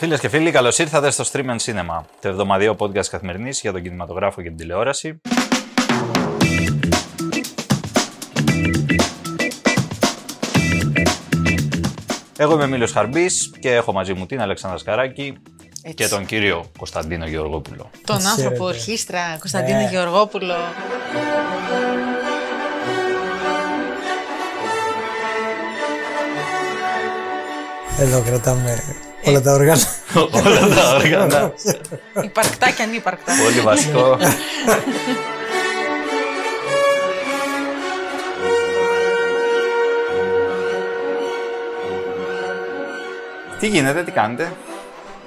Φίλες και φίλοι, καλώς ήρθατε στο Stream and Cinema, το εβδομαδιαίο podcast καθημερινής για τον κινηματογράφο και την τηλεόραση. Εγώ είμαι Μίλος Χαρμπής και έχω μαζί μου την Αλεξάνδρα Σκαράκη. Έτσι. Και τον κύριο Κωνσταντίνο Γεωργόπουλο. Τον έτσι, άνθρωπο ορχήστρα, Κωνσταντίνο Γεωργόπουλο. Εδώ κρατάμε όλα τα όργανα. Όλα τα όργανα. Υπαρκτά και ανύπαρκτά. Πολύ βασικό. Τι γίνεται, τι κάνετε?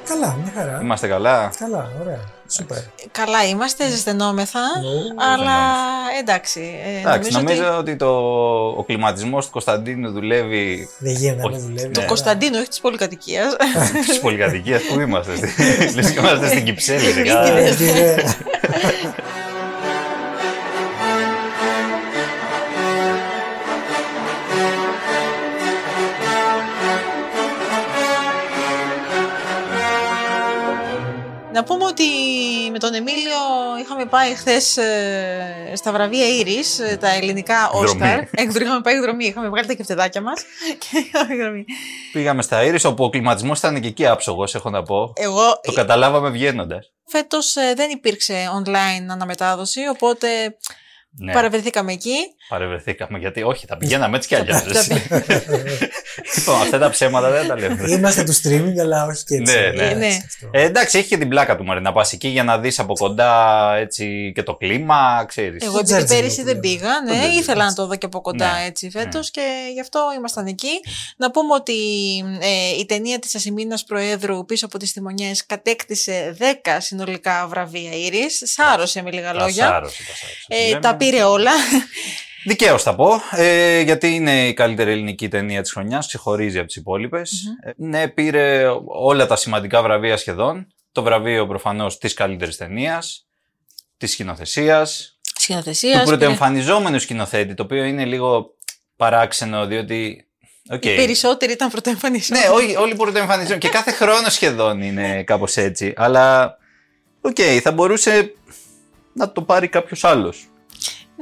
Καλά, μια χαρά. Είμαστε καλά. Καλά, ωραία. Σούπερ. Καλά είμαστε, ζεσθενόμεθα, αλλά εντάξει. Εντάξει, νομίζω ότι ο κλιματισμός του Κωνσταντίνου δουλεύει. Δεν γίνεται να δουλεύει. Το Κωνσταντίνου, όχι της πολυκατοικίας. Της πολυκατοικίας που είμαστε. Λες και είμαστε στην Κυψέλη. Να πούμε ότι με τον Εμίλιο είχαμε πάει χθες στα βραβεία Ήρης, τα ελληνικά Όσκαρ. Είχαμε πάει εκδρομή, είχαμε βγάλει τα κεφτεδάκια μας και είχαμε εκδρομή. Πήγαμε στα Ήρης, όπου ο κλιματισμός ήταν και εκεί άψογος, έχω να πω. Το καταλάβαμε βγαίνοντας. Φέτος δεν υπήρξε online αναμετάδοση, οπότε... Ναι. Παρευρεθήκαμε εκεί. Παρευρεθήκαμε γιατί όχι, θα πηγαίναμε έτσι κι αλλιώς. Λοιπόν, αυτά τα ψέματα δεν τα λέμε. Είμαστε του streaming, αλλά όχι και έτσι. Ναι. Εντάξει, έχει και την πλάκα του Μωρή να πας εκεί για να δεις από κοντά έτσι, και το κλίμα, ξέρεις. Εγώ επειδή πέρυσι δεν πήγα, ναι, ήθελα να το δω και από κοντά έτσι φέτος και γι' αυτό ήμασταν εκεί. Να πούμε ότι η ταινία της Ασημίνας Προέδρου πίσω από τις τιμονιές κατέκτησε 10 συνολικά βραβεία Ήρης. Σάρωσε με λίγα λόγια. Πήρε όλα. Δικαίως θα πω, γιατί είναι η καλύτερη ελληνική ταινία της χρονιάς, ξεχωρίζει από τις υπόλοιπες. Ναι, πήρε όλα τα σημαντικά βραβεία σχεδόν. Το βραβείο προφανώς της καλύτερης ταινίας, της σκηνοθεσίας, του πρωτοεμφανιζόμενου σκηνοθέτη, το οποίο είναι λίγο παράξενο, διότι... Okay. Οι περισσότεροι ήταν πρωτοεμφανιζόμενοι. Ναι, όλοι πρωτοεμφανιζόμενοι και κάθε χρόνο σχεδόν είναι κάπως έτσι. Αλλά, θα μπορούσε να το πάρει κάποιος άλλος.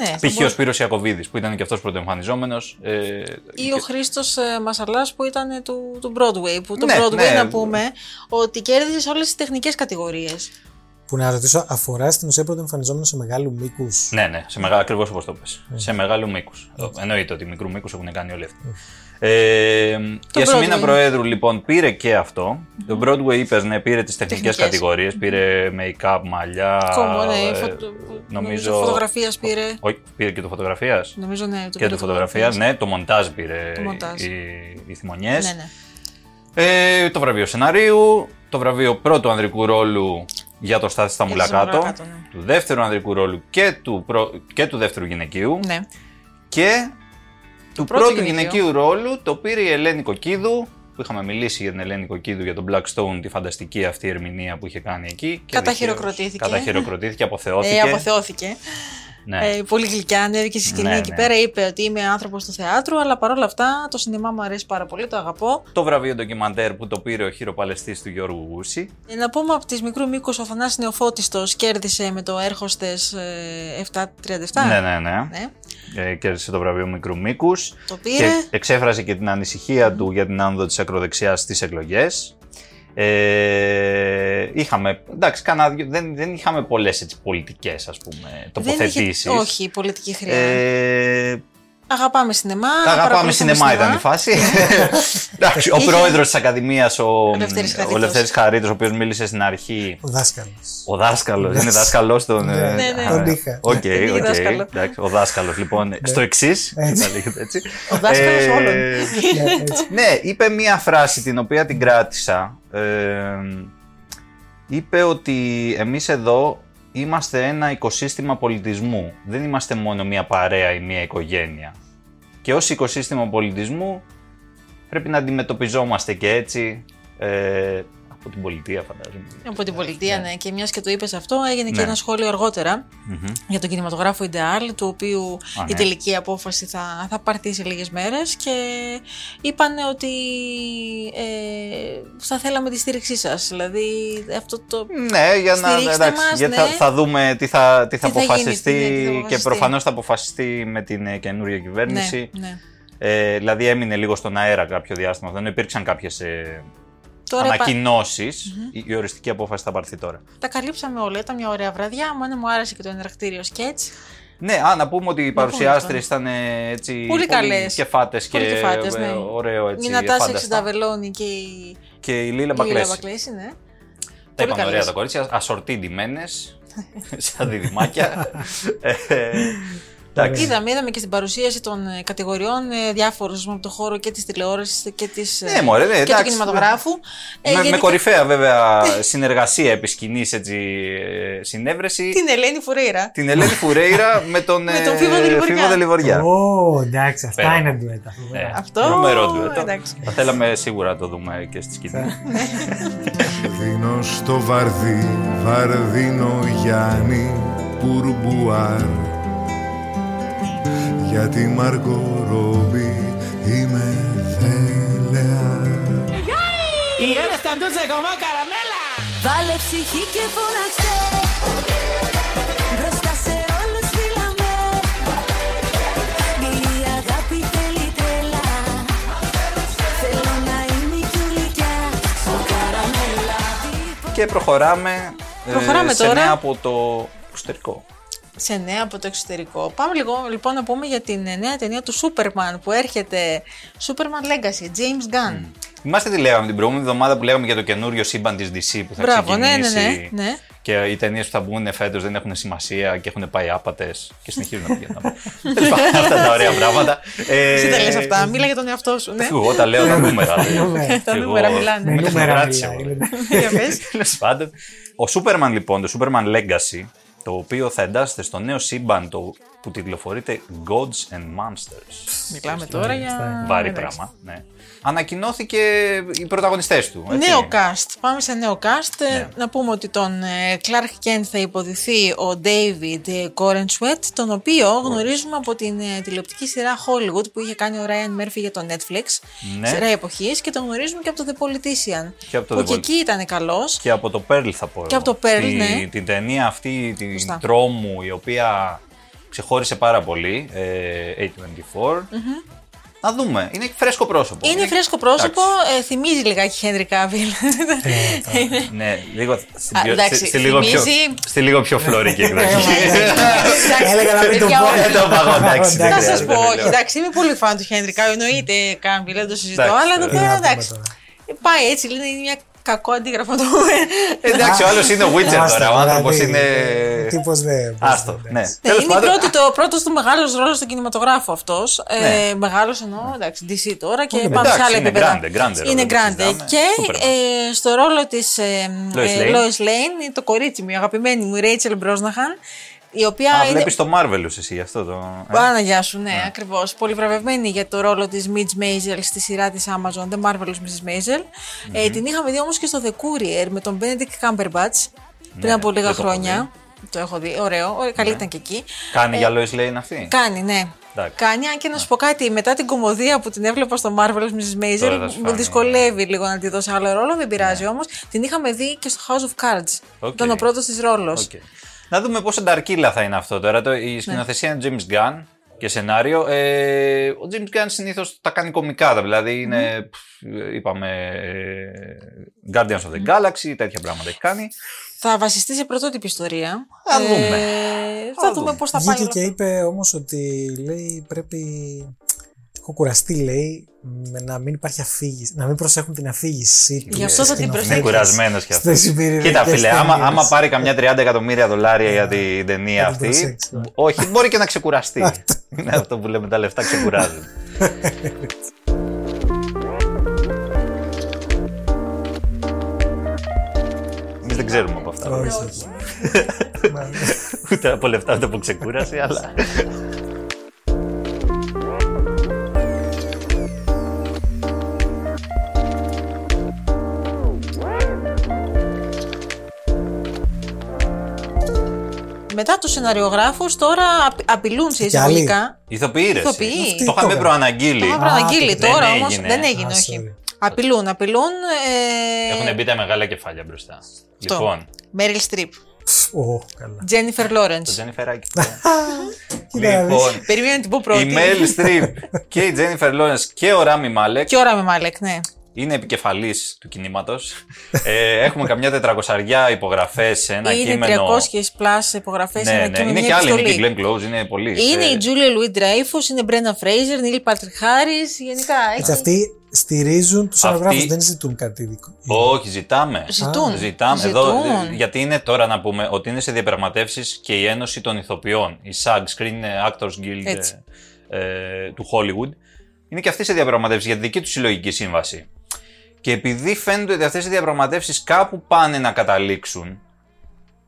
Ναι, π.χ. ο Σπύρος Ιακωβίδης που ήταν και αυτός πρωτοεμφανιζόμενος. Ή ο Χρήστος Μασαλάς που ήταν του Broadway. Που το Broadway να πούμε ότι κέρδισε σε όλες τις τεχνικές κατηγορίες. Που να ρωτήσω, αφορά στην ουσία πρωτοεμφανιζόμενο σε μεγάλου μήκους. Ναι, ακριβώς όπως το πες. Σε μεγάλου μήκους. Εννοείται ότι μικρού μήκους έχουν κάνει όλοι αυτοί. Η Ασημίνα Προέδρου λοιπόν πήρε και αυτό. Το Broadway είπες, ναι, πήρε τις τεχνικές κατηγορίες. Πήρε make-up, μαλλιά. Νομίζω φωτογραφίας πήρε. Όχι, πήρε και το φωτογραφίας. Νομίζω ναι, το πήρε. Και το φωτογραφίας, ναι, το μοντάζ πήρε οι θυμονιές. Το βραβείο σεναρίου, το βραβείο πρώτου ανδρικού ρόλου για το Στάθη Σταμουλακάτο, του δεύτερου ανδρικού ρόλου και του δεύτερου γυναικείου. Και του πρώτου γυναικείου ρόλου το πήρε η Ελένη Κοκκίδου, που είχαμε μιλήσει για την Ελένη Κοκκίδου για τον Blackstone, τη φανταστική αυτή ερμηνεία που είχε κάνει εκεί. Καταχειροκροτήθηκε, αποθεώθηκε. Αποθεώθηκε. Πολύ γλυκιά, ανέβηκε στη σκηνή εκεί πέρα. Είπε ότι είμαι άνθρωπος του θεάτρου, αλλά παρόλα αυτά το σινεμά μου αρέσει πάρα πολύ, το αγαπώ. Το βραβείο ντοκιμαντέρ που το πήρε ο χειροπαλαιστής του Γιώργου Γούση. Να πούμε από τις μικρού μήκους, ο Θανάσης Νεοφώτιστος κέρδισε με το Έρχοστες 737. Ναι. Κέρδισε το βραβείο μικρού μήκους. Το πήρε. Και εξέφρασε και την ανησυχία του για την άνοδο της ακροδεξιάς στις εκλογές. Είχαμε, εντάξει, δεν είχαμε πολλές έτσι, πολιτικές ας πούμε, τοποθετήσεις. Όχι, η πολιτική χρειά. Αγαπάμε σινεμά. Αγαπάμε σινεμά ήταν η φάση. Ο πρόεδρος της Ακαδημίας, ο Λευθέρης Χαρίτρος, ο οποίος μίλησε στην αρχή. Ο δάσκαλος. Είναι δάσκαλος τον. Τον είχα. Ο δάσκαλος, λοιπόν. Στο εξής. Ο δάσκαλος όλων. Ναι, είπε μία φράση την οποία την κράτησα. Είπε ότι εμείς εδώ είμαστε ένα οικοσύστημα πολιτισμού. Δεν είμαστε μόνο μία παρέα ή μία οικογένεια. Και ως οικοσύστημα πολιτισμού πρέπει να αντιμετωπιζόμαστε και έτσι από την πολιτεία, φαντάζομαι. Από την πολιτεία, ναι. Και μιας και το είπες αυτό, έγινε και ένα σχόλιο αργότερα για τον κινηματογράφο Ιντεάλ, του οποίου η τελική απόφαση θα πάρθει σε λίγες μέρες. Και είπαν ότι θα θέλαμε τη στήριξή σας. Δηλαδή, αυτό το. Ναι, για να. Εντάξει, μας, ναι. Θα δούμε τι θα αποφασιστεί και προφανώς θα αποφασιστεί με την καινούργια κυβέρνηση. Ναι, ναι. Δηλαδή, έμεινε λίγο στον αέρα κάποιο διάστημα. Δεν υπήρξαν κάποιες ανακοινώσεις. Η οριστική απόφαση θα πάρθει τώρα. Τα καλύψαμε όλα. Ήταν μια ωραία βραδιά. Μόνο μου άρεσε και το εναρκτήριο σκέτς. Ναι, να πούμε ότι οι παρουσιάστρες ήταν έτσι πολύ κεφάτες και ωραίο έτσι. Η Νατάσια Ξενταβελώνη και η Λίλα Μπακλέση. Ναι. Τα είπαμε ωραία τα κορίτσια, ασορτή ντυμένες, σαν διδυμάκια. Είδαμε και στην παρουσίαση των κατηγοριών διάφορους από το χώρο και της τηλεόρασης και του κινηματογράφου. Με κορυφαία βέβαια συνεργασία επί σκηνής συνέβρεση. Την Ελένη Φουρέιρα. Την Ελένη Φουρέιρα με τον Fivos Delivorias. Ω, εντάξει, αυτά είναι ντουέτα. Αυτό. Νούμερο ντουέτα. Θα θέλαμε σίγουρα να το δούμε και στη σκηνή. Βαρδίνο στο βαρδί, βαρδίνο Γιάννη Πουρμπουάρ. Για τη Μαργκό Ρόμπι είμαι δέλεα. Η έρευνα του σε κομμά καραμέλα. Βάλε ψυχή και φωνάξε. Μπροστά σε όλους φύλαμε. Η αγάπη θέλει τρέλα. Θέλω να είμαι κι ολικιά σου καραμέλα. Και προχωράμε σε νέα από το εξωτερικό. Σε νέα από το εξωτερικό. Πάμε λοιπόν να πούμε για την νέα ταινία του Superman που έρχεται. Superman Legacy, James Gunn. Θυμάστε τι λέγαμε την προηγούμενη εβδομάδα που λέγαμε για το καινούριο σύμπαν της DC που θα ξεκινήσει. Ναι. Και οι ταινίες που θα μπουν φέτος δεν έχουν σημασία και έχουν πάει άπατες και συνεχίζουν να πηγαίνουν. Αυτά τα ωραία πράγματα. Εσύ τα λες αυτά. Μίλα για τον εαυτό σου. Εγώ τα λέω τα νούμερα. Τα νούμερα μιλάνε. Με ξεπεράτησε. Ο Superman λοιπόν, το Superman Legacy, το οποίο θα εντάσσεται στο νέο σύμπαν που τιτλοφορείται Gods and Monsters. Μιλάμε τώρα για βαρύ πράγμα. Ναι. Ανακοινώθηκε οι πρωταγωνιστές του. Έτσι. Νέο cast. Πάμε σε νέο cast. Ναι. Να πούμε ότι τον Clark Kent θα υποδηθεί ο David Corenswet, τον οποίο γνωρίζουμε από την τηλεοπτική σειρά Hollywood που είχε κάνει ο Ryan Murphy για το Netflix. Ναι. Σειρά εποχής, και τον γνωρίζουμε και από το The Politician. Και από το The Politician. Εκεί ήταν καλός. Και από το Pearl θα πω. Και από το Pearl, ναι. Την ταινία αυτή, την τρόμου, η οποία ξεχώρισε πάρα πολύ, A24. Mm-hmm. Να δούμε. Είναι φρέσκο πρόσωπο. Θυμίζει λιγάκι Henry Cavill. Ναι, στη λίγο πιο φλωρική εκδοχή. Έλεγα να μην το πω. Να σας πω, εντάξει, είμαι πολύ φαν του Henry Cavill, εννοείται Cavill, δεν το συζητώ, αλλά εδώ πέρα εντάξει. Πάει έτσι, είναι μια κακό αντίγραφο το Εντάξει, ο άλλος είναι ο Witcher τώρα, ο άνθρωπος είναι. Τύπος δεν. Άστο. Ναι. Είναι ο πρώτος του μεγάλος ρόλος στον κινηματογράφο αυτός. Μεγάλος εννοώ, εντάξει, DC τώρα και πάμε σε άλλα επίπεδα. Είναι grande. Και στο ρόλο της Lois Lane, το κορίτσι μου, η αγαπημένη μου, Rachel Brosnahan. Βλέπεις το Marvelous εσύ γι' αυτό το. Άνα γεια σου, ναι, ακριβώς. Πολύ βραβευμένη για το ρόλο της Midge Maisel στη σειρά της Amazon, The Marvelous Mrs. Maisel. Την είχαμε δει όμως και στο The Courier με τον Benedict Cumberbatch πριν από λίγα χρόνια. Το έχω δει, ωραίο, καλή ήταν και εκεί. Κάνει για Lois Lane αυτή. Κάνει, ναι. Κάνει, αν και να σου πω κάτι, μετά την κομμωδία που την έβλεπα στο Marvelous Mrs. Maisel, μου δυσκολεύει λίγο να τη δώσω άλλο ρόλο, δεν πειράζει όμως. Την είχαμε δει και στο House of Cards. Ήταν ο πρώτος της ρόλος. Να δούμε πόσο νταρκύλα θα είναι αυτό τώρα. Η σκηνοθεσία είναι James Gunn και σενάριο. Ο James Gunn συνήθως τα κάνει κωμικά, δηλαδή είναι, είπαμε, Guardians of the Galaxy, τέτοια πράγματα έχει κάνει. Θα βασιστεί σε πρωτότυπη ιστορία. Θα δούμε. Θα δούμε πώς θα πάει. Βγήκε και είπε όμως ότι λέει πρέπει. Έχω κουραστεί, λέει, να μην υπάρχει αφήγηση, να μην προσέχουν την αφήγησή του. Γι' αυτό θα την προσέχει. Είναι κουρασμένος κι αυτό. Κοίτα, φίλε, άμα πάρει καμιά $30 εκατομμύρια για την ταινία αυτή. Όχι, μπορεί και να ξεκουραστεί. Είναι αυτό που λέμε, τα λεφτά ξεκουράζουν. Εμείς δεν ξέρουμε από αυτά. Ούτε από λεφτά, ούτε από ξεκούραση, αλλά. Μετά τους σεναριογράφους τώρα απειλούν σε εισαγωγικά. Ηθοποιοί. Το είχαμε προαναγγείλει. Τώρα όμως δεν έγινε. Απειλούν. Έχουν μπει τα μεγάλα κεφάλια μπροστά. Αυτό. Λοιπόν. Meryl Streep. Jennifer Lawrence. Το Jennifer Άκη. Λοιπόν. Περιμένω να την πω πρώτη. Η Meryl Streep και η Jennifer Lawrence και ο Rami Malek. Και ο Rami Malek, ναι. Είναι επικεφαλής του κινήματος. Έχουμε καμιά 400 υπογραφές σε ένα είναι κείμενο. Είναι 300 πλάς υπογραφές σε ένα κείμενο. Είναι και άλλοι. Είναι και η Glenn Close, είναι πολλοί. Είναι η Julia Louis-Dreyfus, είναι η Brendan Fraser, είναι η Neil Patrick Harris. Γενικά έτσι. Αυτοί στηρίζουν τους αναγράφους, δεν ζητούν κάτι ειδικό. Όχι, ζητάμε. Ζητάμε. Εδώ, γιατί είναι τώρα να πούμε ότι είναι σε διαπραγματεύσεις και η Ένωση των Ηθοποιών, η SAG, Screen Actors Guild του Hollywood. Είναι και αυτή σε διαπραγματεύσεις για τη δική του συλλογική σύμβαση. Και επειδή φαίνεται ότι αυτές οι διαπραγματεύσεις κάπου πάνε να καταλήξουν,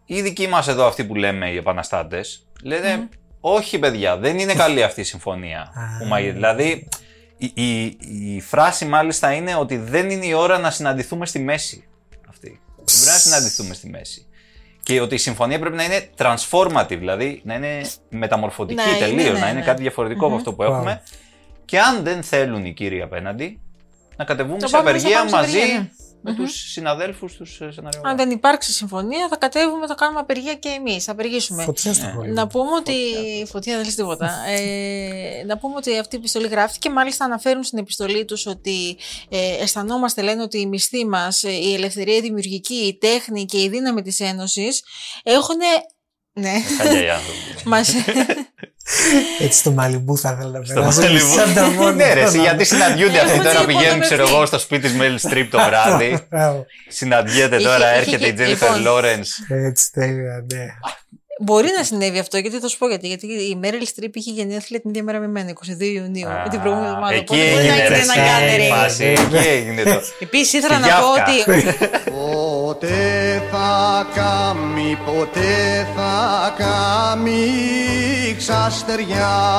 οι δικοί μας εδώ, αυτοί που λέμε οι επαναστάτες, λένε όχι παιδιά, δεν είναι καλή αυτή η συμφωνία. Δηλαδή η φράση μάλιστα είναι ότι δεν είναι η ώρα να συναντηθούμε στη μέση. Αυτή. Δεν πρέπει να συναντηθούμε στη μέση. Και ότι η συμφωνία πρέπει να είναι transformative, δηλαδή να είναι μεταμορφωτική τελείως, να είναι κάτι διαφορετικό από αυτό που έχουμε. Και αν δεν θέλουν οι κύριοι απέναντι, να κατεβούμε σε απεργία μαζί με τους συναδέλφους τους σεναριογράφους. Αν δεν υπάρξει συμφωνία, θα κατέβουμε, θα κάνουμε απεργία και εμείς. Θα απεργήσουμε. Φωτιά στο χώρο. Να πούμε ότι. Φωτιά δεν λες τίποτα. Να πούμε ότι αυτή η επιστολή γράφτηκε. Μάλιστα, αναφέρουν στην επιστολή τους ότι αισθανόμαστε, λένε, ότι οι μισθοί μας, η ελευθερία, η δημιουργική, η τέχνη και η δύναμη της Ένωσης έχουν. Ναι. Μας. Έτσι το Μαλιμπού θα ήθελα να περάσω. Ναι ρε, γιατί συναντιούνται αυτοί τώρα, πηγαίνουν ξέρω εγώ στο σπίτι της Meryl Streep το βράδυ. Συναντιέται τώρα, έρχεται η Jennifer Lawrence. Έτσι τέλεια, ναι. Μπορεί να συνέβη αυτό, γιατί θα σου πω γιατί η Meryl Streep είχε γενέθλια την ίδια μέρα με εμένα, 22 Ιουνίου. Την προηγούμενη εβδομάδα. Εκεί έγινε ρε, εκεί έγινε το. Επίσης ήθελα να πω ότι ποτέ θα κάμει, ποτέ θα κάμει ξαστεριά,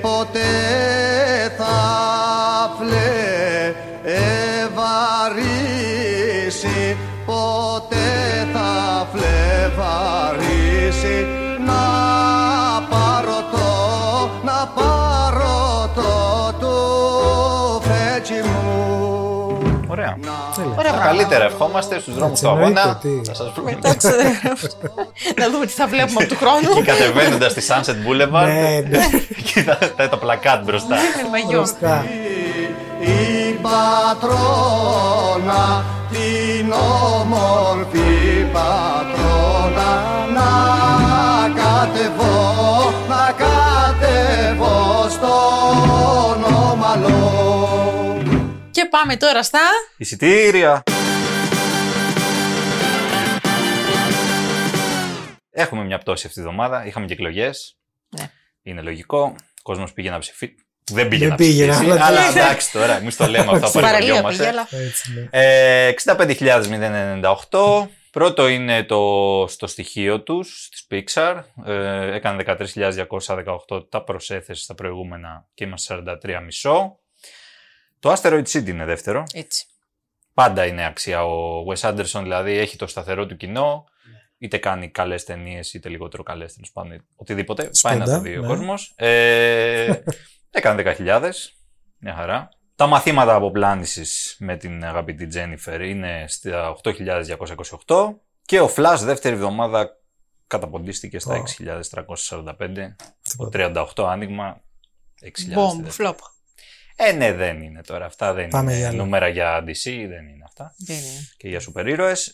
ποτέ θα φλεβαρίσει, ποτέ θα φλεβαρίσει, να πάρω το, να πάρω το φέτσι μου. Ωραία. Καλύτερα, ευχόμαστε στους δρόμους του αγώνα. Θα σας πούμε. Να δούμε τι θα βλέπουμε από του χρόνου. Και κατεβαίνοντας τη Sunset Boulevard, κοιτάξτε τα πλακάτ μπροστά. Η πατρόνα, την όμορφη πατρόνα, να κατεβώ, να κατεβώ στον ομαλό. Και πάμε τώρα στα εισιτήρια. Έχουμε μια πτώση αυτή τη βδομάδα. Είχαμε και εκλογές. Ναι. Είναι λογικό. Ο κόσμος πήγε να ψηφίσει. Δεν πήγε να ψηφίσει. Αλλά εντάξει τώρα, εμείς το λέμε αυτά. Παραλίγιόμαστε. 65.098. Πρώτο είναι στο στοιχείο τους, της Pixar. Έκανε 13.218. Τα προσέθεσε στα προηγούμενα και είμαστε 43,5. Το Asteroid City είναι δεύτερο. Έτσι. Πάντα είναι αξία. Ο Wes Anderson δηλαδή έχει το σταθερό του κοινό. Ναι. Είτε κάνει καλές ταινίες, είτε λιγότερο καλές ταινίες. Πάνε οτιδήποτε. Σποντα, πάει να το δει ο κόσμος. Έκανε 10.000. Μια χαρά. Τα μαθήματα αποπλάνησης με την αγαπητή Τζένιφερ είναι στα 8.228. Και ο Flash δεύτερη εβδομάδα καταποντίστηκε στα 6.345. Το 38 άνοιγμα. 6.000. Μπομ, φλόπ. Ναι, δεν είναι τώρα αυτά. Δεν είναι νούμερα για DC, δεν είναι αυτά. Δεν είναι. Και για σούπερ-ήρωες.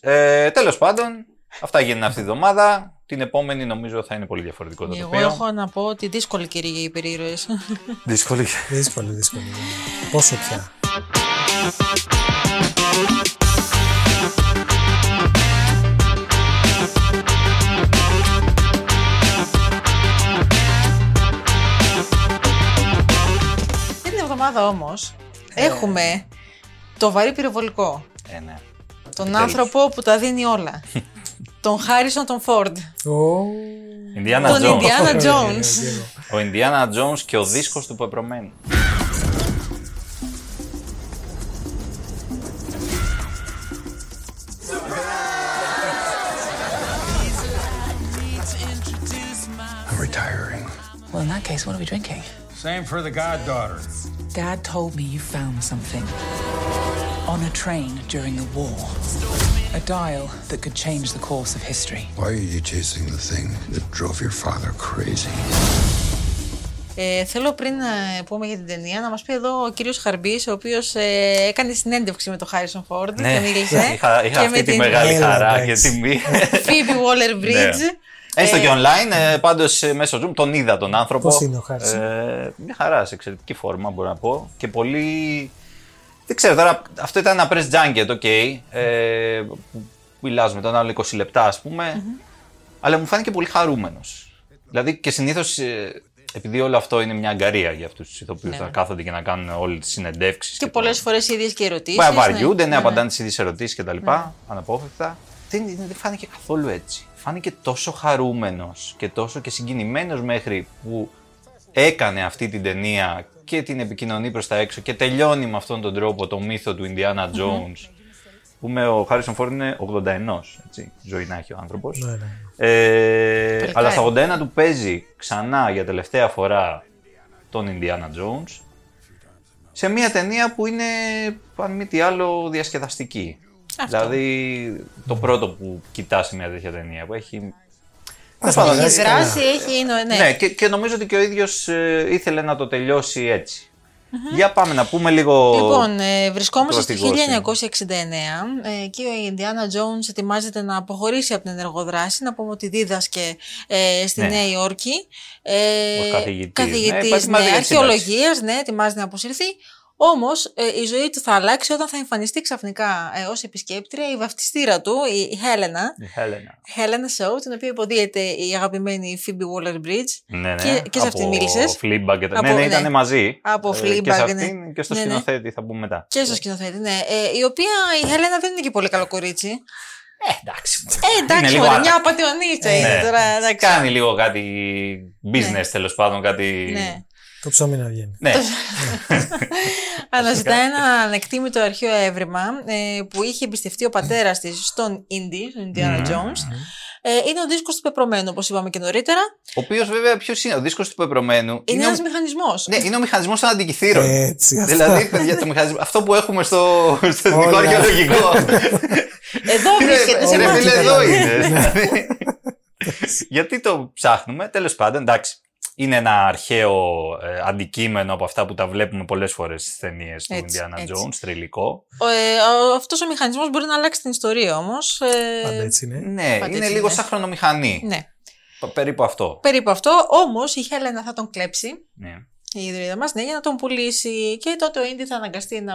Τέλος πάντων, αυτά γίνανε αυτή τη εβδομάδα. Την επόμενη νομίζω θα είναι πολύ διαφορετικό το τοπίο. Εγώ έχω να πω ότι δύσκολη κυρία οι υπερήρωες. Δύσκολη. Δύσκολη. Πόσο πια. Όμως έχουμε το βαρύ πυροβολικό. Ναι. Τον άνθρωπο που τα δίνει όλα. Τον Harrison τον Ford. Τον Indiana Jones. Ο Indiana Jones και ο δίσκος του πεπρωμένου. I'm retiring. Well, in that case, what are we drinking? Same for the goddaughter. Dad told me you found something on a train during the war. A dial that could change the course of history. Why are you chasing the thing that drove your father crazy? Θέλω πριν να πούμε για την ταινία να μας πει εδώ ο κύριος Χαρμπής, ο οποίος έκανε συνέντευξη με τον Χάρισον Φόρντ και μίλησε. Είχα αυτή τη μεγάλη χαρά και τιμή. Φίβι Waller-Bridge. Έστω και online, πάντως μέσω Zoom τον είδα τον άνθρωπο. Πώς είναι ο Χάρισον? Μια χαρά, σε εξαιρετική φόρμα μπορώ να πω. Και πολύ. Δεν ξέρω τώρα, αυτό ήταν ένα press junket, okay, μιλάζουμε τον άλλο 20 λεπτά ας πούμε, αλλά μου φάνηκε πολύ χαρούμενος. Δηλαδή και συνήθως, επειδή όλο αυτό είναι μια αγκαρία για αυτούς τους ηθοποιούς, θα κάθονται και να κάνουν όλες τις συνεντεύξεις. Και πολλές φορές οι ίδιες και ερωτήσεις. Βαριούνται, απαντάνε τις ίδιες ερωτήσεις κτλ. Αναπόφευκτα. Δεν φάνηκε καθόλου έτσι. Φάνηκε τόσο χαρούμενος και τόσο και συγκινημένος μέχρι που έκανε αυτή την ταινία και την επικοινωνεί προς τα έξω και τελειώνει με αυτόν τον τρόπο το μύθο του Indiana Jones. Που με ο Harrison Ford είναι 81, έτσι, ζωή να έχει ο άνθρωπος. Αλλά στα 81 του παίζει ξανά για τελευταία φορά τον Indiana Jones σε μια ταινία που είναι, αν μη τι άλλο, διασκεδαστική. Αυτό. Δηλαδή, το πρώτο που κοιτάς σε μια τέτοια ταινία που έχει. Έχει δράση, έχει. Ναι, και νομίζω ότι και ο ίδιος ήθελε να το τελειώσει έτσι. Για πάμε να πούμε λίγο. Λοιπόν, βρισκόμαστε στο 1969 και η Ιντιάνα Τζόουνς ετοιμάζεται να αποχωρήσει από την ενεργοδράση. Να πούμε ότι δίδασκε στη Νέα Υόρκη. Καθηγητής αρχαιολογίας, ετοιμάζεται να αποσυρθεί. Όμως η ζωή του θα αλλάξει όταν θα εμφανιστεί ξαφνικά ως επισκέπτρια η βαφτιστήρα του, η Χέλενα. Χέλενα Σόου, την οποία υποδίεται η αγαπημένη Φίμπι Waller-Bridge. Και σε αυτήν μίλησες. Από Fleabag και τα λοιπά. Ήταν μαζί. Από Fleabag. Και σε αυτήν και στο σκηνοθέτη, θα πούμε μετά. Και στο σκηνοθέτη, η οποία η Χέλενα δεν είναι και πολύ καλό κορίτσι. Εντάξει, ωραία, μια απατεωνίτσα είναι τώρα. Κάνει λίγο κάτι business τέλος πάντων, κάτι. Το ψωμί να βγαίνει. Ναι. Αναζητά ένα ανεκτήμητο αρχαίο έβριμα που είχε εμπιστευτεί ο πατέρας της στον Ίντι, στον Indiana Jones. Είναι ο δίσκος του πεπρωμένου, όπως είπαμε και νωρίτερα. Ο οποίος, βέβαια, ποιος είναι ο δίσκος του πεπρωμένου? Είναι ένας μηχανισμός. Ναι, είναι ο μηχανισμός των αντικυθύρων. Έτσι, δηλαδή, παιδιά, το μηχανισμό, αυτό που έχουμε στο εθνικό αρχαιολογικό. Εδώ βρίσκεται, σε εμάς. Εδώ είναι. Γιατί το ψάχνουμε, τέλος πάντων, εντάξει. Είναι ένα αρχαίο αντικείμενο από αυτά που τα βλέπουμε πολλές φορές στις ταινίες του Indiana Jones, τριλικό. Αυτός ο μηχανισμός μπορεί να αλλάξει την ιστορία όμως. Πάντα έτσι είναι. Ναι, πάντα είναι λίγο σαν χρονομηχανή. Ναι. Περίπου αυτό. Περίπου αυτό, όμως η Χέλενα θα τον κλέψει, η ιδρύτρια μας, για να τον πουλήσει και τότε ο Indy θα αναγκαστεί να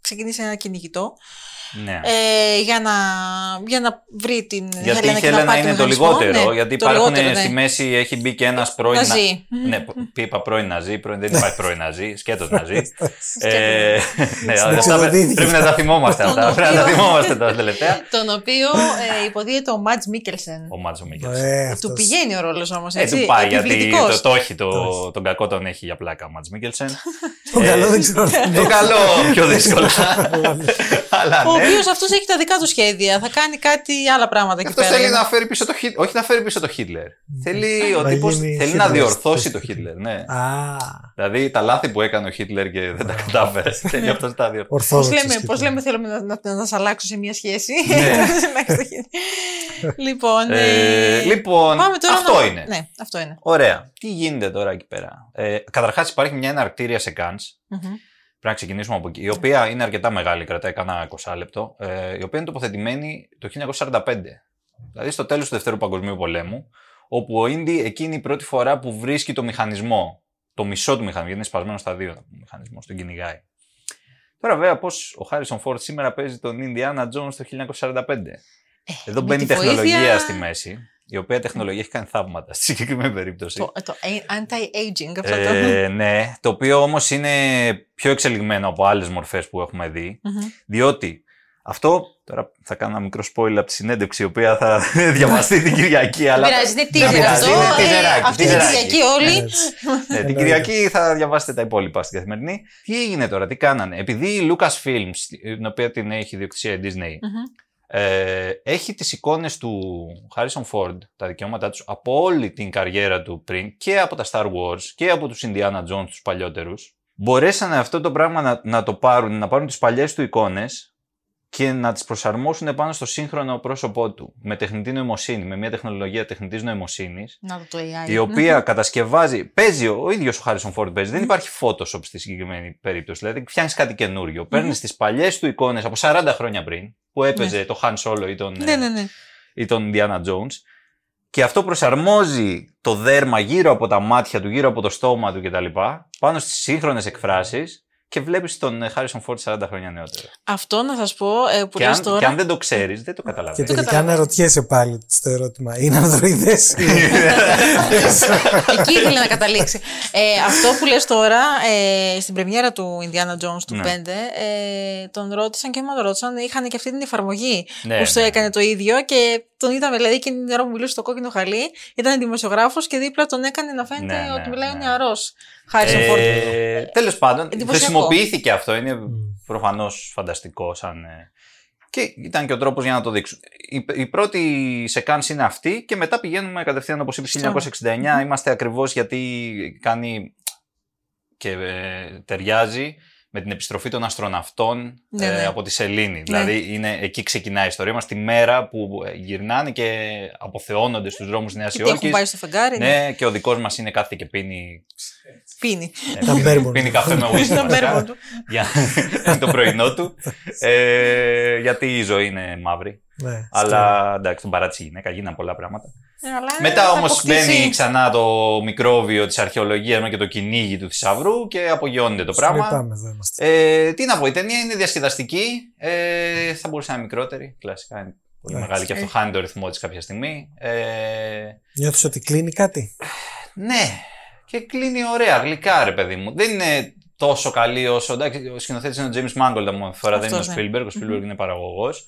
ξεκινήσει ένα κυνηγητό. Ναι. Για να βρει την Χέλενα. Γιατί η Χέλενα είναι το λιγότερο. Γιατί το υπάρχουν λιγότερο, στη μέση έχει μπει και ένας πρώην Ναζί. Ναι, είπα πρώην Ναζί, δεν υπάρχει πρώην Ναζί, σκέτος Ναζί. Πρέπει να τα θυμόμαστε αυτά. Πρέπει να τα θυμόμαστε τα τελευταία. Τον οποίο υποδίεται ο Mads Mikkelsen. Ο Mads Mikkelsen. Του πηγαίνει ο ρόλος όμως. Του πάει γιατί το έχει, τον κακό τον έχει για πλάκα ο Mads Mikkelsen. Το καλό δεν ξέρω. Το καλό πιο δύσκολα. Αλλά. Ο οποίος αυτός έχει τα δικά του σχέδια. Θα κάνει κάτι άλλα πράγματα εκεί πέρα. Αυτό θέλει να φέρει πίσω το Χίτλερ. Όχι να φέρει πίσω το Χίτλερ. Θέλει ο τύπος, θέλει να διορθώσει το Χίτλερ. Ναι. Δηλαδή τα λάθη που έκανε ο Χίτλερ και δεν τα κατάφερε. Θέλει αυτό να διορθώσει. Πώς λέμε, θέλουμε να σα αλλάξω σε μια σχέση. Λοιπόν. Αυτό είναι. Ωραία. Τι γίνεται τώρα εκεί πέρα? Καταρχάς υπάρχει μια εναρκτήρια σε Κάνς. Πρέπει να ξεκινήσουμε από εκεί. Η οποία είναι αρκετά μεγάλη, κρατάει κανένα 20 λεπτό. Η οποία είναι τοποθετημένη το 1945. Δηλαδή στο τέλος του Δευτέρου Παγκοσμίου Πολέμου, όπου ο Ίντι εκείνη η πρώτη φορά που βρίσκει το μηχανισμό, το μισό του μηχανισμού, γιατί είναι σπασμένο στα δύο ο μηχανισμός, τον κυνηγάει. Τώρα, βέβαια, πώς ο Χάρισον Φόρντ σήμερα παίζει τον Ιντιάνα Τζόνς το 1945. Εδώ μπαίνει τεχνολογία στη μέση. Η οποία τεχνολογία έχει κάνει θαύματα στη συγκεκριμένη περίπτωση. Το anti-aging αυτό το. Ναι, το οποίο όμως είναι πιο εξελιγμένο από άλλες μορφές που έχουμε δει. Διότι αυτό. Τώρα θα κάνω ένα μικρό spoiler από τη συνέντευξη, η οποία θα διαβαστεί την Κυριακή. Αλλά. Είναι teaser αυτό. Αυτή την Κυριακή όλοι. Ναι, την Κυριακή θα διαβάσετε τα υπόλοιπα στην καθημερινή. Τι έγινε τώρα, τι κάνανε? Επειδή η Lucasfilms, την οποία την έχει ιδιοκτησία η Disney. Έχει τις εικόνες του Harrison Ford, τα δικαιώματά τους, από όλη την καριέρα του πριν και από τα Star Wars και από τους Indiana Jones τους παλιότερους. μπορέσανε αυτό το πράγμα να το πάρουν, να πάρουν τις παλιές του εικόνες και να τις προσαρμόσουν πάνω στο σύγχρονο πρόσωπό του με τεχνητή νοημοσύνη, με μια τεχνολογία τεχνητής νοημοσύνης, η οποία κατασκευάζει, παίζει ο ίδιος ο Χάρισον Φόρντ παίζει, δεν υπάρχει Photoshop στη συγκεκριμένη περίπτωση, δηλαδή φτιάνεις κάτι καινούριο, παίρνεις τις παλιές του εικόνες από 40 χρόνια πριν που έπαιζε το Han Solo ή τον Indiana Jones. Και αυτό προσαρμόζει το δέρμα γύρω από τα μάτια του, γύρω από το στόμα του κτλ. Πάνω στις σύγχρονες εκφράσεις και βλέπεις τον Χάρισον Φόρντ 40 χρόνια νεότερο. Αυτό να σας πω που λες τώρα. Και αν δεν το ξέρεις, δεν το καταλαβαίνεις. Και τελικά αναρωτιέσαι πάλι στο ερώτημα. Είναι ανδροειδές. Εκεί ήθελε να καταλήξει. Αυτό που λες τώρα, στην πρεμιέρα του Indiana Jones του 5, τον ρώτησαν και μα τον ρώτησαν, είχαν και αυτή την εφαρμογή που σου έκανε το ίδιο και τον είδαμε, δηλαδή εκείνη την ώρα που μιλούσε στο κόκκινο χαλί, ήταν δημοσιογράφος και δίπλα τον έκανε να φαίνεται ότι μιλάει ο νεαρός. Χάρισον Φόρντ. Τέλος πάντων, χρησιμοποιήθηκε αυτό. Είναι προφανώς φανταστικό. Και ήταν και ο τρόπος για να το δείξουν. Η πρώτη σεκάνς είναι αυτή και μετά πηγαίνουμε κατευθείαν, όπως είπε, 1969. Είμαστε ακριβώς γιατί κάνει και ταιριάζει με την επιστροφή των αστροναυτών από τη Σελήνη. Δηλαδή εκεί ξεκινάει η ιστορία μας, τη μέρα που γυρνάνε και αποθεώνονται στους δρόμους της Νέας Υόρκης. Έχουν πάει στο φεγγάρι. Ναι, και ο δικός μας είναι κάθεται και πίνει. Πίνει καφέ με ουίσκι για το πρωινό του. Γιατί η ζωή είναι μαύρη. Αλλά εντάξει, τον παράτησε η γυναίκα, γίνανε πολλά πράγματα. Μετά όμως μπαίνει ξανά το μικρόβιο της αρχαιολογίας και το κυνήγι του θησαυρού και απογειώνεται το πράγμα. Τι να πω, η ταινία είναι διασκεδαστική. Θα μπορούσε να είναι μικρότερη, κλασικά είναι πολύ μεγάλη και αυτό χάνει το ρυθμό της κάποια στιγμή. Νιώθεις ότι κλείνει κάτι? Ναι, και κλείνει ωραία, γλυκά ρε παιδί μου. Δεν είναι τόσο καλή όσο. Εντάξει, ο σκηνοθέτης είναι ο James Mangold, τα φορά δεν είναι ο Spielberg. Ο Spielberg είναι παραγωγός.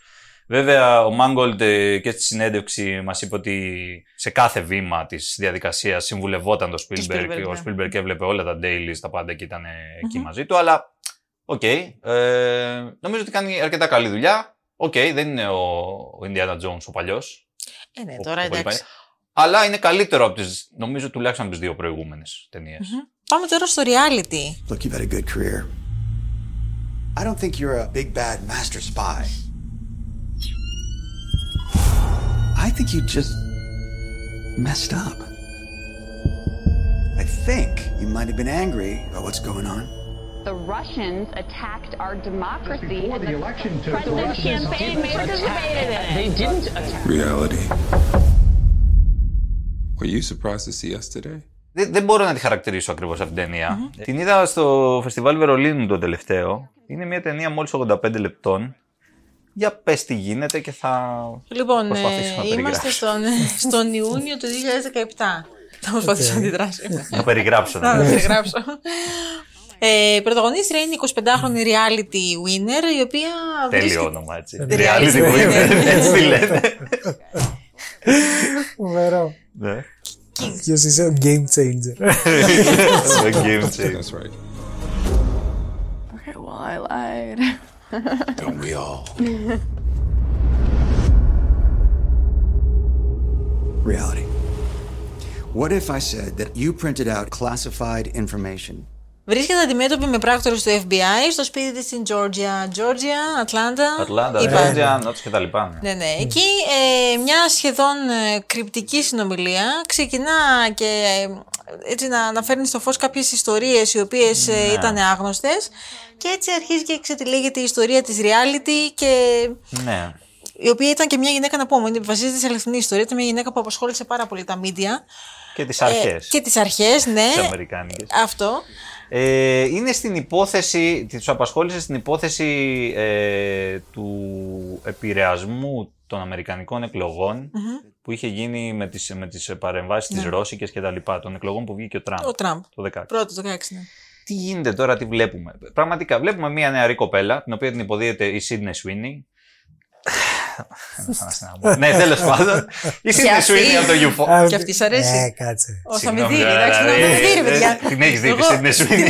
Βέβαια, ο Mangold και στη συνέντευξη μας είπε ότι σε κάθε βήμα της διαδικασίας συμβουλευόταν τον Spielberg. Ο Spielberg έβλεπε όλα τα dailies, τα πάντα και ήταν εκεί μαζί του. Αλλά, οκ. Νομίζω ότι κάνει αρκετά καλή δουλειά. Οκ, δεν είναι ο Indiana Jones ο παλιός. Ναι, τώρα εντάξει. Αλλά είναι καλύτερο από τις, νομίζω, τουλάχιστον από τις δύο προηγούμενες ταινίες. Πάμε τώρα στο reality. Look, you've had a good career. I don't think you're a big bad master spy. I think you just messed up. I think you might have been angry about what's going on. The Russians attacked our democracy. Before the election took place, President Champagne participated in it. They didn't attack. Reality. Were you surprised to see us today? Δεν μπορώ να τη χαρακτηρίσω ακριβώς αυτήν την ταινία. Την είδα στο Φεστιβάλ Βερολίνου το τελευταίο. Είναι μια ταινία μόλις 85 λεπτών. Για πες τι γίνεται και θα προσπαθήσω να περιγράψω. Είμαστε στον Ιούνιο του 2017. Θα προσπαθήσω να αντιδράσω. Να περιγράψω. Πρωταγωνίστρια είναι η 25χρονη reality winner, η οποία... Τέλειο όνομα, έτσι. Reality winner, έτσι τη λένε. Φοβερό. Ποιος είσαι ο game changer. Ο game changer. Okay, well, I lied. Don't we all? Reality. What if I said that you printed out classified information? Βρίσκεται αντιμέτωπη με πράκτορες του FBI στο σπίτι της στην Georgia. Ατλάντα, Georgia, και τα λοιπά. Ναι. Εκεί μια σχεδόν κρυπτική συνομιλία ξεκινά και έτσι να φέρνει στο φως κάποιες ιστορίες οι οποίες ήταν άγνωστες και έτσι αρχίζει και ξετυλίγεται η ιστορία της reality και... Ναι. Η οποία ήταν και μια γυναίκα, να πούμε, βασίζεται σε αληθινή ιστορία, ήταν μια γυναίκα που απασχόλησε πάρα πολύ τα μίντια. Και τις αρχές. Και τις αρχές, ναι. Τις αμερικάνικες. Αυτό. Είναι στην υπόθεση, τους απασχόλησε στην υπόθεση του επηρεασμού των αμερικανικών εκλογών που είχε γίνει με τις παρεμβάσεις τις ρώσικες και τα λοιπά, των εκλογών που βγήκε ο Τραμπ το 2016. Πρώτο, το 2016, ναι. Τι γίνεται τώρα, τι βλέπουμε? Πραγματικά βλέπουμε μια νεαρή κοπέλα, την οποία την υποδίεται η Σίδνεϊ Σουίνι. Ναι, τέλος πάντων. Η Σίδνεϊ Σουίνι από το UFO. Και αυτή σ' αρέσει? Ναι, κάτσε. Όσα με δει, εντάξει, να με δει, παιδιά. Την έχεις δει, Σίδνεϊ Σουίνι?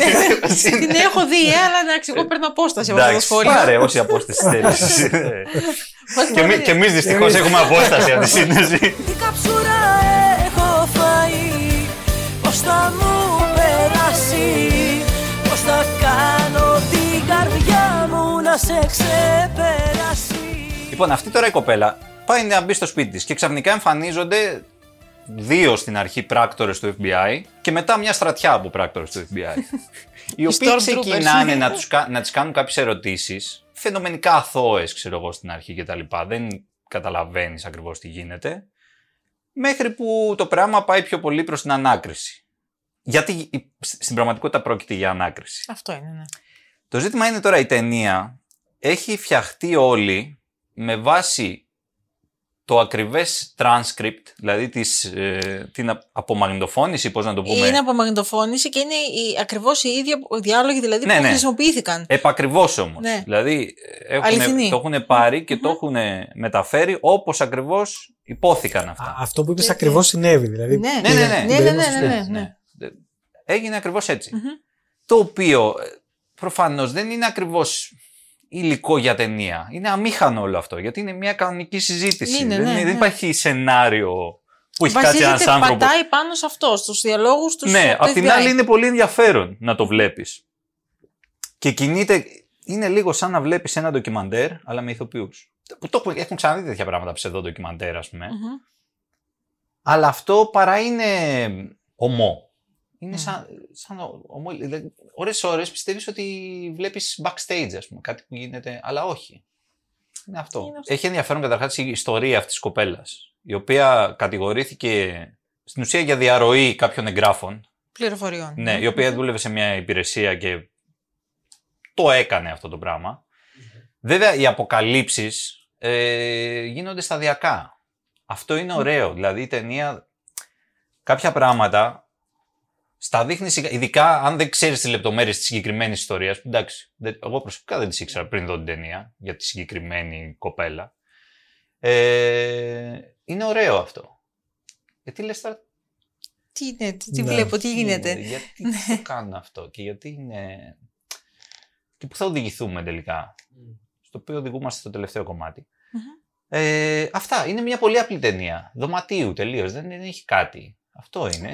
Την έχω δει, αλλά εντάξει, εγώ παίρνω απόσταση από το σχόλιο. Πάρε όση απόσταση θέλεις. Και εμείς δυστυχώς έχουμε απόσταση από τη Σίδνεϊ Σουίνι. Τι καψούρα έχω φάει, πώς θα μου περάσει, πώς θα κάνω την καρδιά μου να σε ξεπεράσει. Λοιπόν, αυτή τώρα η κοπέλα πάει να μπει στο σπίτι της και ξαφνικά εμφανίζονται δύο στην αρχή πράκτορες του FBI και μετά μια στρατιά από πράκτορες του FBI. Οι οποίοι ξεκινάνε να τις κάνουν κάποιες ερωτήσεις, φαινομενικά αθώες, ξέρω εγώ, στην αρχή κτλ. Δεν καταλαβαίνεις ακριβώς τι γίνεται. Μέχρι που το πράγμα πάει πιο πολύ προς την ανάκριση. Γιατί στην πραγματικότητα πρόκειται για ανάκριση. Αυτό είναι, ναι. Το ζήτημα είναι τώρα η ταινία έχει φτιαχτεί όλη με βάση το ακριβές transcript, δηλαδή την απομαγνητοφώνηση, πώς να το πούμε. Είναι απομαγνητοφώνηση και είναι ακριβώς οι ίδιοι διάλογοι, δηλαδή, που χρησιμοποιήθηκαν. Επακριβώς όμως. Ναι. Δηλαδή το έχουν πάρει και το έχουν μεταφέρει όπως ακριβώς υπόθηκαν αυτά. Αυτό που είπες ακριβώς συνέβη. Δηλαδή, ναι. Έγινε ακριβώς έτσι. Το οποίο προφανώς δεν είναι ακριβώς υλικό για ταινία. Είναι αμήχανο όλο αυτό, γιατί είναι μια κανονική συζήτηση. Δεν υπάρχει σενάριο που έχει κάτσει ένας άνθρωπος. Πατάει πάνω σε αυτό, στους διαλόγους τους. Ναι, απ' την άλλη είναι πολύ ενδιαφέρον να το βλέπεις. Και κινείται, είναι λίγο σαν να βλέπεις ένα ντοκιμαντέρ, αλλά με ηθοποιούς. Έχουν ξαναδεί τέτοια πράγματα, ψευδοντοκιμαντέρ, ας πούμε. Αλλά αυτό παρά είναι ομό. Είναι σαν ώρες-ώρες πιστεύεις ότι βλέπεις backstage, ας πούμε, κάτι που γίνεται, αλλά όχι. Είναι αυτό. Έχει ενδιαφέρον καταρχάς η ιστορία αυτής της κοπέλας, η οποία κατηγορήθηκε στην ουσία για διαρροή κάποιων εγγράφων. Πληροφοριών. Ναι, η οποία δούλευε σε μια υπηρεσία και το έκανε αυτό το πράγμα. Βέβαια, οι αποκαλύψεις γίνονται σταδιακά. Αυτό είναι ωραίο. Δηλαδή, η ταινία κάποια πράγματα στα δείχνει, ειδικά αν δεν ξέρεις τις λεπτομέρειες της συγκεκριμένης ιστορίας. Εντάξει, εγώ προσωπικά δεν τις ήξερα πριν δω την ταινία για τη συγκεκριμένη κοπέλα. Είναι ωραίο αυτό. Γιατί λες τώρα. Τι είναι, τι βλέπω, τι γίνεται. Γιατί το κάνω αυτό και γιατί είναι. Και που θα οδηγηθούμε τελικά. Στο οποίο οδηγούμαστε στο τελευταίο κομμάτι. Αυτά. Είναι μια πολύ απλή ταινία. Δωματίου τελείως. Δεν έχει κάτι. Αυτό είναι.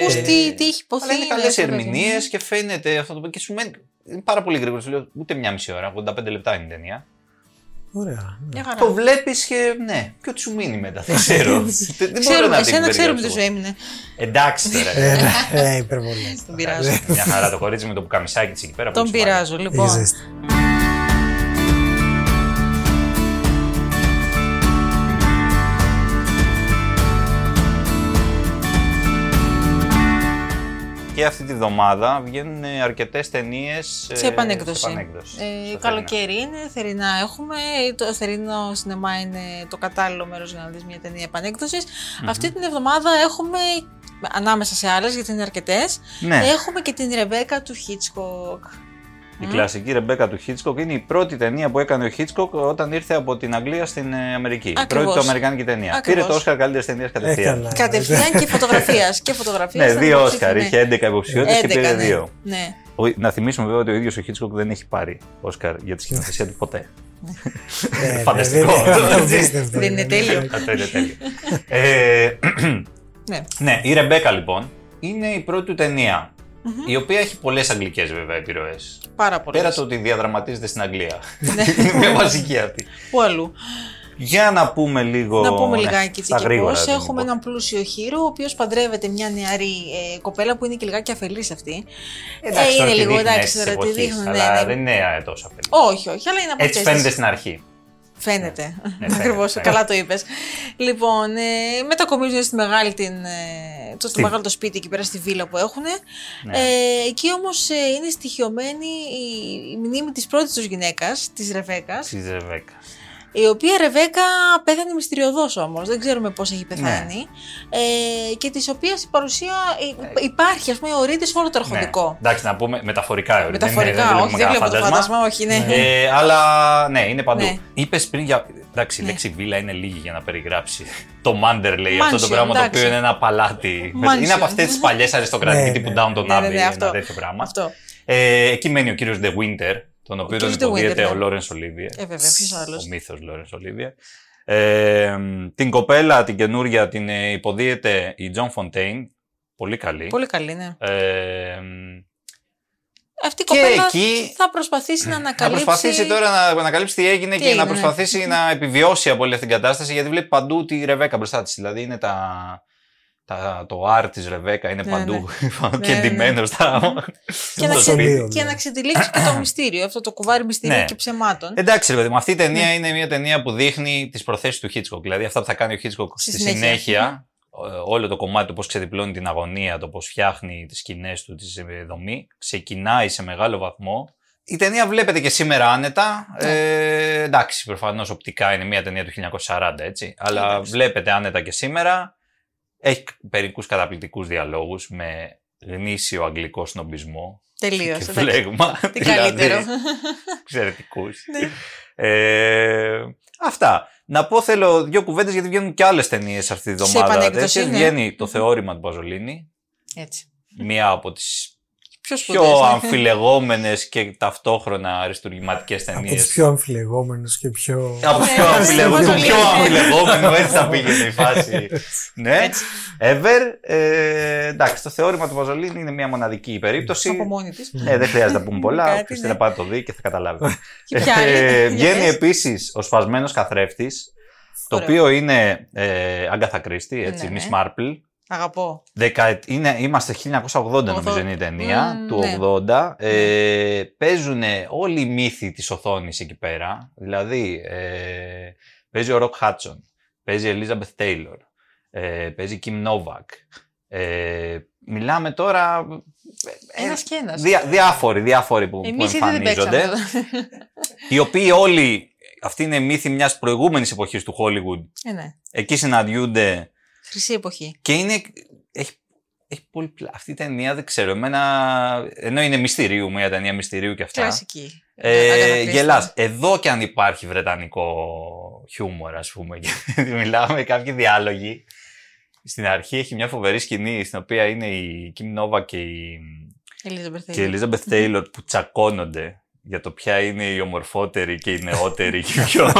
Ακούς τι έχει υποθεί. Αλλά είναι καλές ερμηνείες και φαίνεται αυτό το. Και σου μένει. Είναι πάρα πολύ γρήγορο. Σου λέω ούτε μια μισή ώρα. 85 λεπτά είναι η ταινία. Ωραία. Ναι. Το βλέπεις και. Ναι. Ποιο σου μείνει μετά. Δεν ξέρω. Δεν μπορώ να την πω. Ξέρω τι σου έμεινε. Εντάξει τώρα. Υπερβολή. Τον πειράζω. Μια χαρά το κορίτσι με το πουκαμισάκι της εκεί πέρα. Τον πειράζω λοιπόν. Και αυτή τη βδομάδα βγαίνουν αρκετές ταινίες σε επανέκδοση. Καλοκαίρι είναι, θερινά έχουμε. Το θερινό σινεμά είναι το κατάλληλο μέρος για να δεις μια ταινία επανέκδοσης. Αυτή την εβδομάδα έχουμε, ανάμεσα σε άλλες, γιατί είναι αρκετές, έχουμε και την Ρεμπέκα του Χίτσκοκ. Η κλασική Ρεμπέκα του Χίτσκοκ είναι η πρώτη ταινία που έκανε ο Χίτσκοκ όταν ήρθε από την Αγγλία στην Αμερική. Ακριβώς. Πρώτη του αμερικάνικη ταινία. Ακριβώς. Πήρε το Όσκαρ καλύτερης ταινίας κατευθείαν. Κατευθείαν και φωτογραφίας. Ναι, δύο Όσκαρ. Είχε 11 υποψηφιότητες και πήρε δύο. Ναι. Να θυμίσουμε βέβαια ότι ο ίδιος ο Χίτσκοκ δεν έχει πάρει Όσκαρ για τη σκηνοθεσία του ποτέ. Φανταστικό. Δεν είναι τέλειο. Αυτό είναι τέλειο. Ναι, η Ρεμπέκα λοιπόν είναι η πρώτη του ταινία. Η οποία έχει πολλές αγγλικές βέβαια επιρροές. Πάρα πολλές. Πέρα το ότι διαδραματίζεται στην Αγγλία. Είναι μια βασική αυτή. Πού αλλού. Για να πούμε λίγο. Να πούμε λιγάκι τι ακριβώς. Έχουμε έναν πλούσιο χείρο, ο οποίος παντρεύεται μια νεαρή κοπέλα που είναι και λιγάκι αφελής αυτή. Εντάξει, είναι λίγο εντάξει τώρα, τη δείχνουν. Αλλά δεν είναι τόσο αφελής. Όχι, αλλά είναι από αυτές. Έτσι φαίνεται στην αρχή. Φαίνεται. Ακριβώς, καλά το είπες. Λοιπόν, μετακομίζουν στη μεγάλη στο μεγάλο το σπίτι εκεί πέρα στη βίλα που έχουν. Εκεί όμως είναι στοιχειωμένη η μνήμη της πρώτης τους γυναίκας, της Ρεβέκας. Η οποία Ρεβέκα πέθανε μυστηριωδώς όμως, δεν ξέρουμε πώς έχει πεθάνει. Και της οποίας η παρουσία υπάρχει, ας πούμε, ορείται σε όλο το αρχοντικό. Εντάξει, να πούμε μεταφορικά ορείται. Μεταφορικά, όχι, δεν βλέπω το φαντασμά, όχι, ναι. Αλλά ναι, είναι παντού. Ναι. Είπες πριν για. Εντάξει, η λέξη βίλα είναι λίγη για να περιγράψει το Manderley, αυτό το πράγμα το οποίο είναι ένα παλάτι. Είναι από αυτές τις παλιές αριστοκρατικές τύπου Downton Abbey, ένα τέτοιο πράγμα. Εκεί μένει ο κύριος De Winter, τον οποίο τον υποδίεται ο Laurence Olivier. Βέβαια, ποιος άλλος. Ο μύθος Laurence Olivier. Την κοπέλα, την καινούρια, την υποδίεται η John Fontaine. Πολύ καλή. Πολύ καλή, ναι. αυτή η κοπέλα εκεί θα προσπαθήσει να ανακαλύψει. Θα προσπαθήσει τώρα να ανακαλύψει τι έγινε και να προσπαθήσει να επιβιώσει από όλη αυτή την κατάσταση, γιατί βλέπει παντού τη Ρεβέκα μπροστά της. Δηλαδή είναι το R της Ρεβέκα, είναι παντού κεντυμένο στα. Και να ξετυλίξει και το μυστήριο, αυτό το κουβάρι μυστήριων και ψεμάτων. Εντάξει, ρε παιδί, αυτή η ταινία είναι μια ταινία που δείχνει τις προθέσεις του Χίτσκοκ. Δηλαδή αυτά που θα κάνει ο Χίτσκοκ στη συνέχεια. Όλο το κομμάτι του πώς ξεδιπλώνει την αγωνία, το πώς φτιάχνει τις σκηνές του, τη δομή, ξεκινάει σε μεγάλο βαθμό. Η ταινία βλέπετε και σήμερα άνετα. Εντάξει, προφανώς οπτικά είναι μια ταινία του 1940, έτσι. Αλλά βλέπετε άνετα και σήμερα. Έχει περικούς καταπληκτικούς διαλόγους με γνήσιο αγγλικό σνομπισμό. Τελείως. Και φλέγμα. Τι καλύτερο. Εξαιρετικούς. Αυτά. Να πω θέλω δύο κουβέντες γιατί βγαίνουν και άλλες ταινίες αυτή τη εβδομάδα. Βγαίνει το θεώρημα του Παζολίνη. Έτσι. Μία από τις πιο αμφιλεγόμενες και ταυτόχρονα αριστουργηματικές ταινίες. Από τις πιο αμφιλεγόμενες και πιο. Από πιο αμφιλεγόμενο, έτσι θα πήγαινε η φάση. Ναι. Εντάξει, το θεώρημα του Παζολίνη είναι μία μοναδική περίπτωση. Από μόνη της. Δεν χρειάζεται να πούμε πολλά. Όποιος θέλει να πάει να το δει και θα καταλάβει. Βγαίνει επίσης ο Σφασμένος Καθρέφτης, το οποίο είναι Αγκάθα Κρίστη, έτσι, Μις Μάρπλ. Αγαπώ. Είμαστε 1980 νομίζω είναι η ταινία, του 80. Παίζουν όλοι οι μύθοι της οθόνης εκεί πέρα. Δηλαδή παίζει ο Ροκ Χάτσον, παίζει η Ελίζαμπεθ Τέιλορ, παίζει η Κιμ Νόβακ. Μιλάμε τώρα. Ένας και ένας. Διάφοροι που εμφανίζονται. Οι οποίοι όλοι. Αυτή είναι μύθοι μιας προηγούμενης εποχής του Hollywood. Εκεί συναντιούνται. Χρυσή εποχή. Και είναι. Έχει πολύ. Αυτή η ταινία δεν ξέρω. Ενώ είναι μυστηρίου, μια ταινία μυστηρίου και αυτά. Κλασική. Γελάς. Εδώ κι αν υπάρχει βρετανικό χιούμορ, ας πούμε. Μιλάμε κάποιοι διάλογοι. Στην αρχή έχει μια φοβερή σκηνή στην οποία είναι η Κιμ Νόβα και η Elizabeth Taylor που τσακώνονται για το ποια είναι η ομορφότερη και η νεότερη και πιο.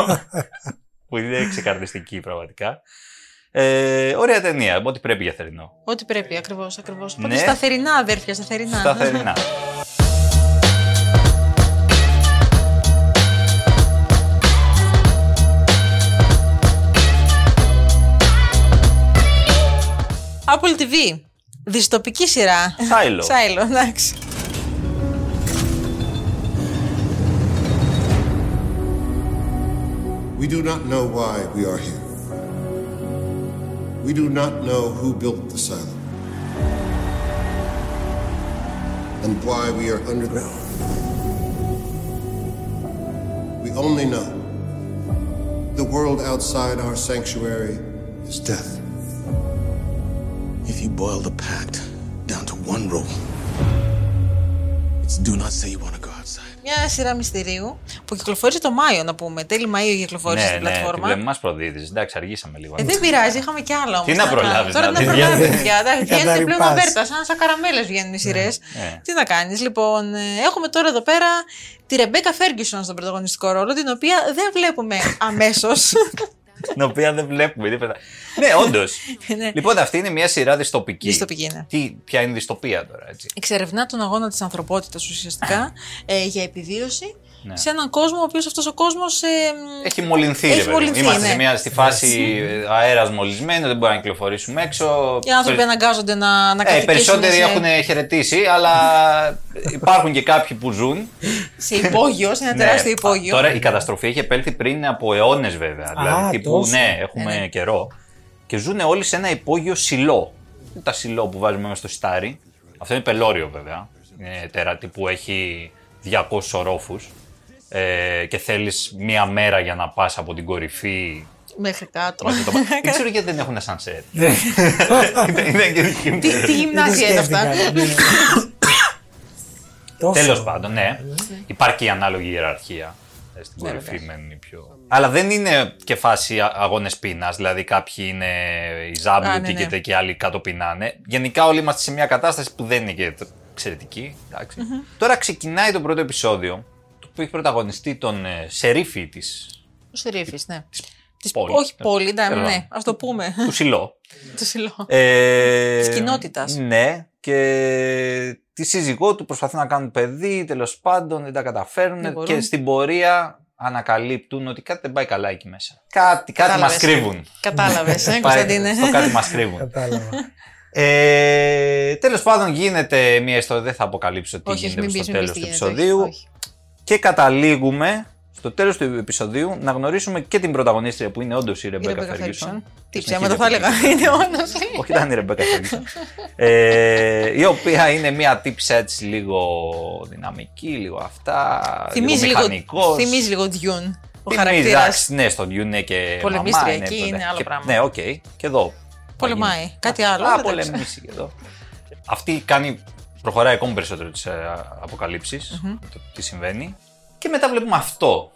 Που είναι ξεκαρδιστική πραγματικά. Ωραία ταινία, ό,τι πρέπει για θερινό. Ό,τι πρέπει, ακριβώς. Οπότε στα θερινά, αδέρφια, στα θερινά. Στα θερινά. Apple TV, δυστοπική σειρά. Σάιλο, εντάξει. We do not know why we are here. We do not know who built the silo and why we are underground. We only know the world outside our sanctuary is death. If you boil the pact down to one rule, it's do not say you want to go outside. Μια σειρά μυστηρίου που κυκλοφόρησε το Μάιο, να πούμε. Τέλη Μαΐου κυκλοφόρησε στην πλατφόρμα. Ναι, μας προδίδεις. Εντάξει, αργήσαμε λίγο. Δεν πειράζει, είχαμε κι άλλα όμως. Τι να προλάβεις. Τώρα να προλάβεις. Βγαίνουν πλέον αβέρτα, σαν καραμέλες βγαίνουν οι σειρές. Τι να κάνεις. Λοιπόν, έχουμε τώρα εδώ πέρα τη Ρεμπέκα Φέργκισον στον πρωταγωνιστικό ρόλο, την οποία δεν βλέπουμε αμέσως. Την οποία δεν βλέπουμε. Ναι, όντως. Λοιπόν, αυτή είναι μια σειρά δυστοπική. Ποια είναι η δυστοπία τώρα, έτσι. Εξερευνά τον αγώνα της ανθρωπότητας ουσιαστικά για επιβίωση σε έναν κόσμο, ο οποίος αυτός ο κόσμος. Έχει μολυνθεί. Είμαστε στη φάση αέρας μολυσμένος, δεν μπορούμε να κυκλοφορήσουμε έξω. Οι άνθρωποι αναγκάζονται να κατοικήσουν. Περισσότεροι έχουν χαιρετήσει, αλλά υπάρχουν και κάποιοι που ζουν. Σε υπόγειο, σε ένα τεράστιο υπόγειο. Τώρα η καταστροφή έχει επέλθει πριν από αιώνες, βέβαια. Δηλαδή, τύπου, ναι, έχουμε καιρό. Και ζουν όλοι σε ένα υπόγειο σιλό. Τα σιλό που βάζουμε μέσα στο σιτάρι. Αυτό είναι πελώριο, βέβαια. Είναι τεράτη που έχει 200 ορόφους. Και θέλεις μία μέρα για να πας από την κορυφή μέχρι κάτω. Δεν ξέρω γιατί δεν έχουν ασανσέρ. Τι γυμνάσια είναι αυτά. Τέλος πάντων, ναι. Υπάρχει η ανάλογη ιεραρχία στην κορυφή. Αλλά δεν είναι και φάση αγώνες πείνας. Δηλαδή κάποιοι είναι οι ζάμπλοι και άλλοι κάτω πεινάνε. Γενικά όλοι είμαστε σε μια κατάσταση που δεν είναι και εξαιρετική. Τώρα ξεκινάει το πρώτο επεισόδιο, που έχει πρωταγωνιστεί τον σερίφη της. Ο σερίφης, ναι. Όχι πόλη, ναι, ας το πούμε. Του Σιλό. Της κοινότητας. Ναι, και τη σύζυγό του, προσπαθούν να κάνουν παιδί, τέλος πάντων δεν τα καταφέρνουν και στην πορεία ανακαλύπτουν ότι κάτι δεν πάει καλά εκεί μέσα. Κάτι μας κρύβουν. Κατάλαβες, Κωνσταντίνε. Το κάτι μας κρύβουν. Κατάλαβα. Τέλος πάντων γίνεται μια ιστορία, δεν θα αποκαλύψω τι γίνεται στο τέλος του επεισοδίου. Και καταλήγουμε στο τέλος του επεισοδίου να γνωρίσουμε και την πρωταγωνίστρια που είναι όντως η Rebecca Ferguson. Τι ψέμα το θα έλεγα, είναι όντως. Όχι, ήταν η Rebecca Ferguson. Η οποία είναι μια τύψη έτσι λίγο δυναμική, λίγο αυτά. Θυμίζει λίγο. Θυμίζει λίγο Dune. Ο χαρακτήρας. Ναι, στον Dune είναι και. Πολεμίστρια εκεί είναι άλλο πράγμα. Ναι, οκ, και εδώ. Πολεμάει. Κάτι άλλο. Α, πολεμήσει και εδώ. Αυτή κάνει. Προχωράει ακόμη περισσότερο τις αποκαλύψεις, το τι συμβαίνει. Και μετά βλέπουμε αυτό.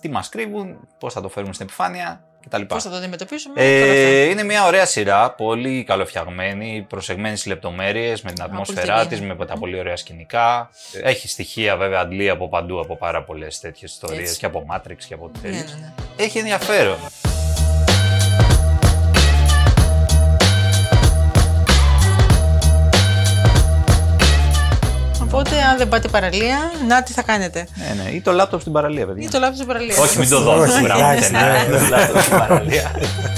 Τι μας κρύβουν, πώς θα το φέρουμε στην επιφάνεια κτλ. Πώς θα το αντιμετωπίσουμε. Είναι μια ωραία σειρά, πολύ καλοφτιαγμένη, προσεγμένη στις λεπτομέρειες, με την ατμόσφαιρά της, με τα πολύ ωραία σκηνικά. Έχει στοιχεία βέβαια αντλία από παντού, από πάρα πολλές τέτοιες ιστορίες και από Matrix και από ό,τι θέλεις. Έχει ενδιαφέρον. Οπότε, αν δεν πάτε παραλία, να τι θα κάνετε. Ναι, ή το λάπτοπ στην παραλία, παιδιά. Ή το λάπτοπ στην παραλία. Όχι, μην το δω. Μην το λάπτοπ στην παραλία.